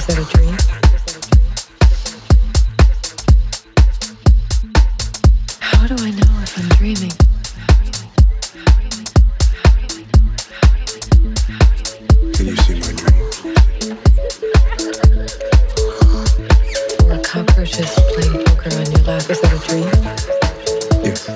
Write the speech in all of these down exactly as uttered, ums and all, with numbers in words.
Is that a dream? How do I know if I'm dreaming? Can you see my dream? Or cockroaches playing poker on your lap. Is that a dream? Yes.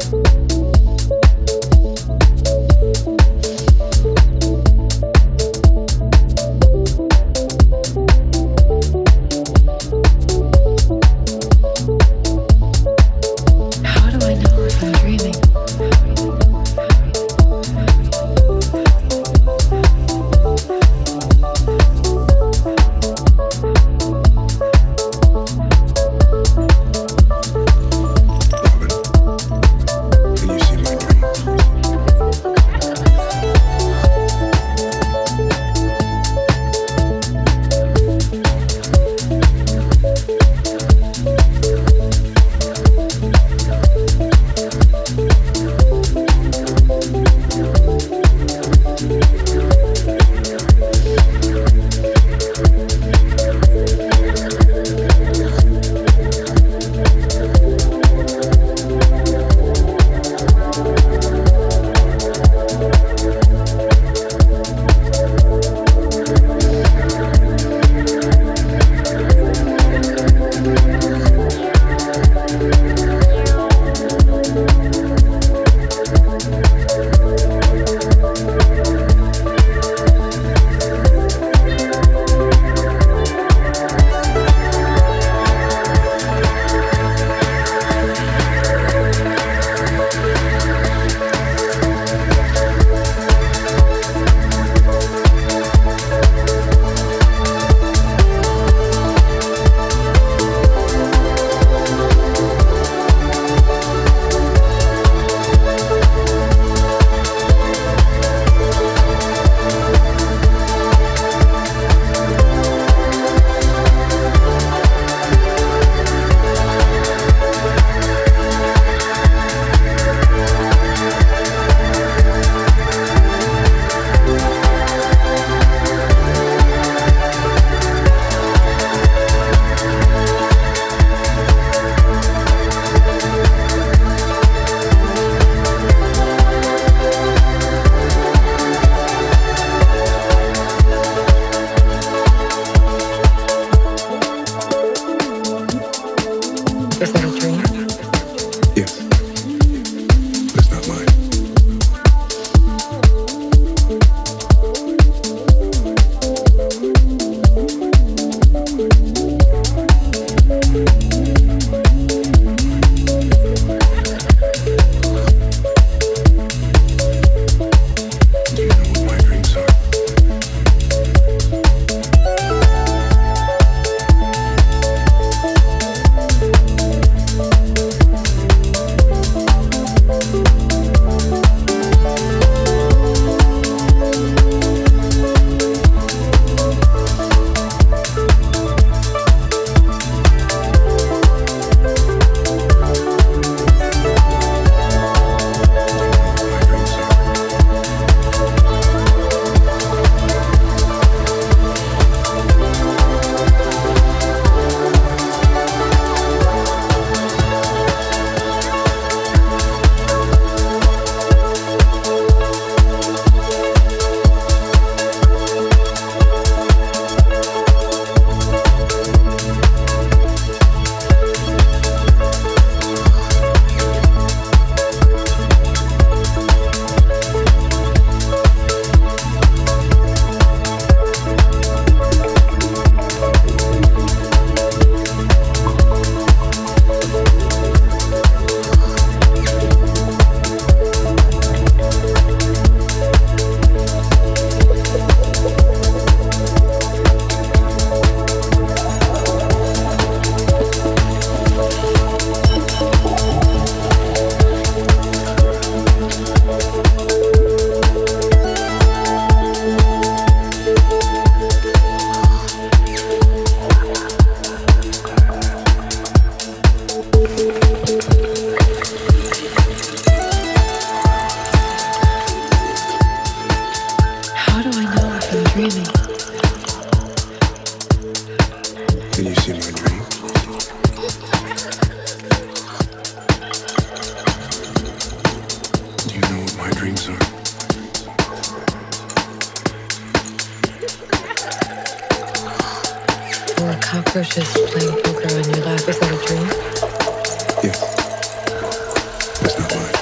Thank you. were just playing poker on your lap. Is that a dream? Yes. That's not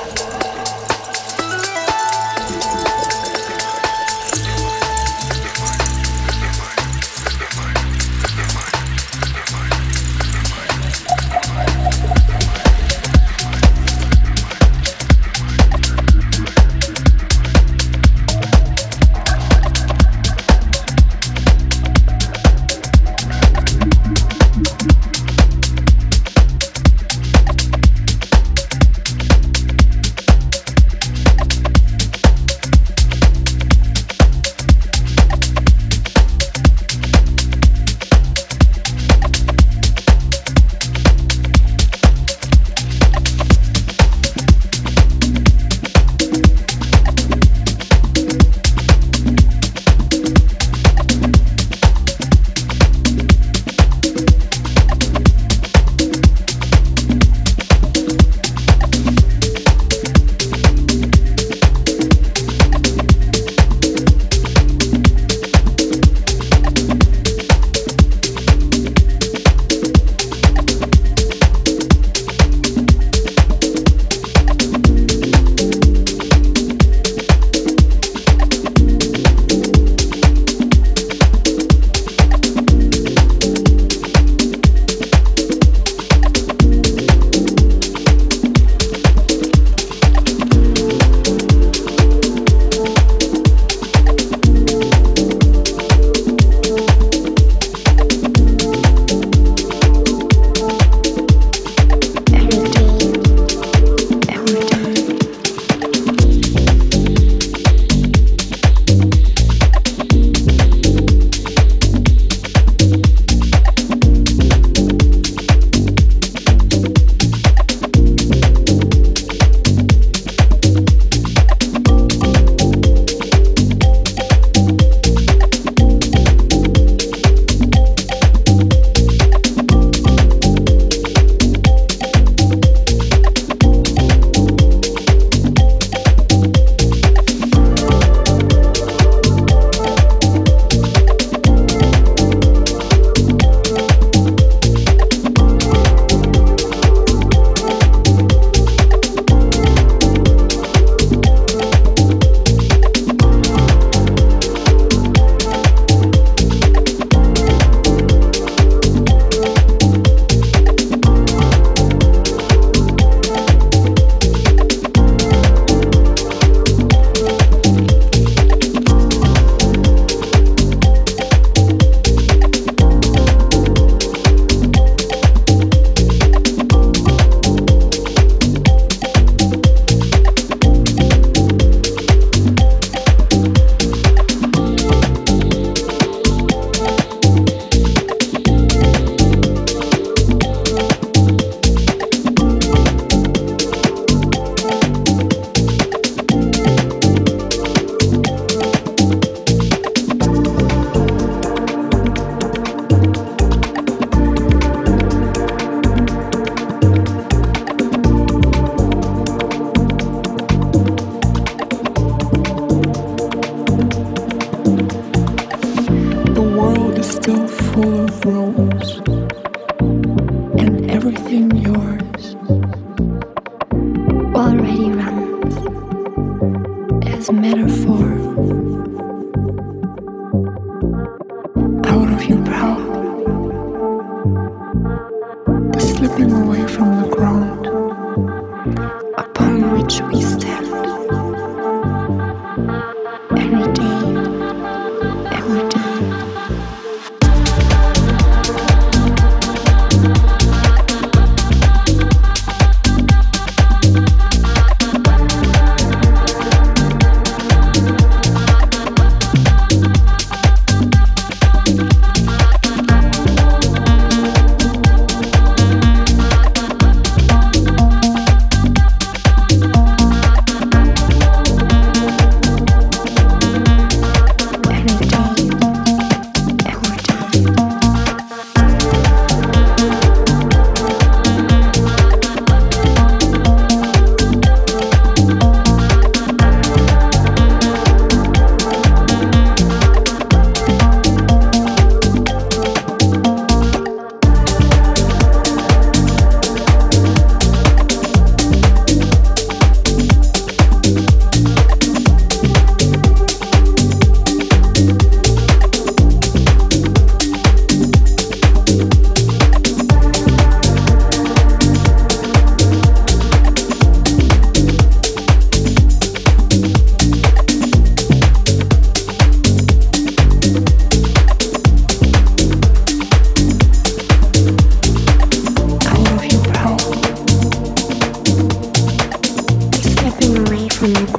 Спасибо.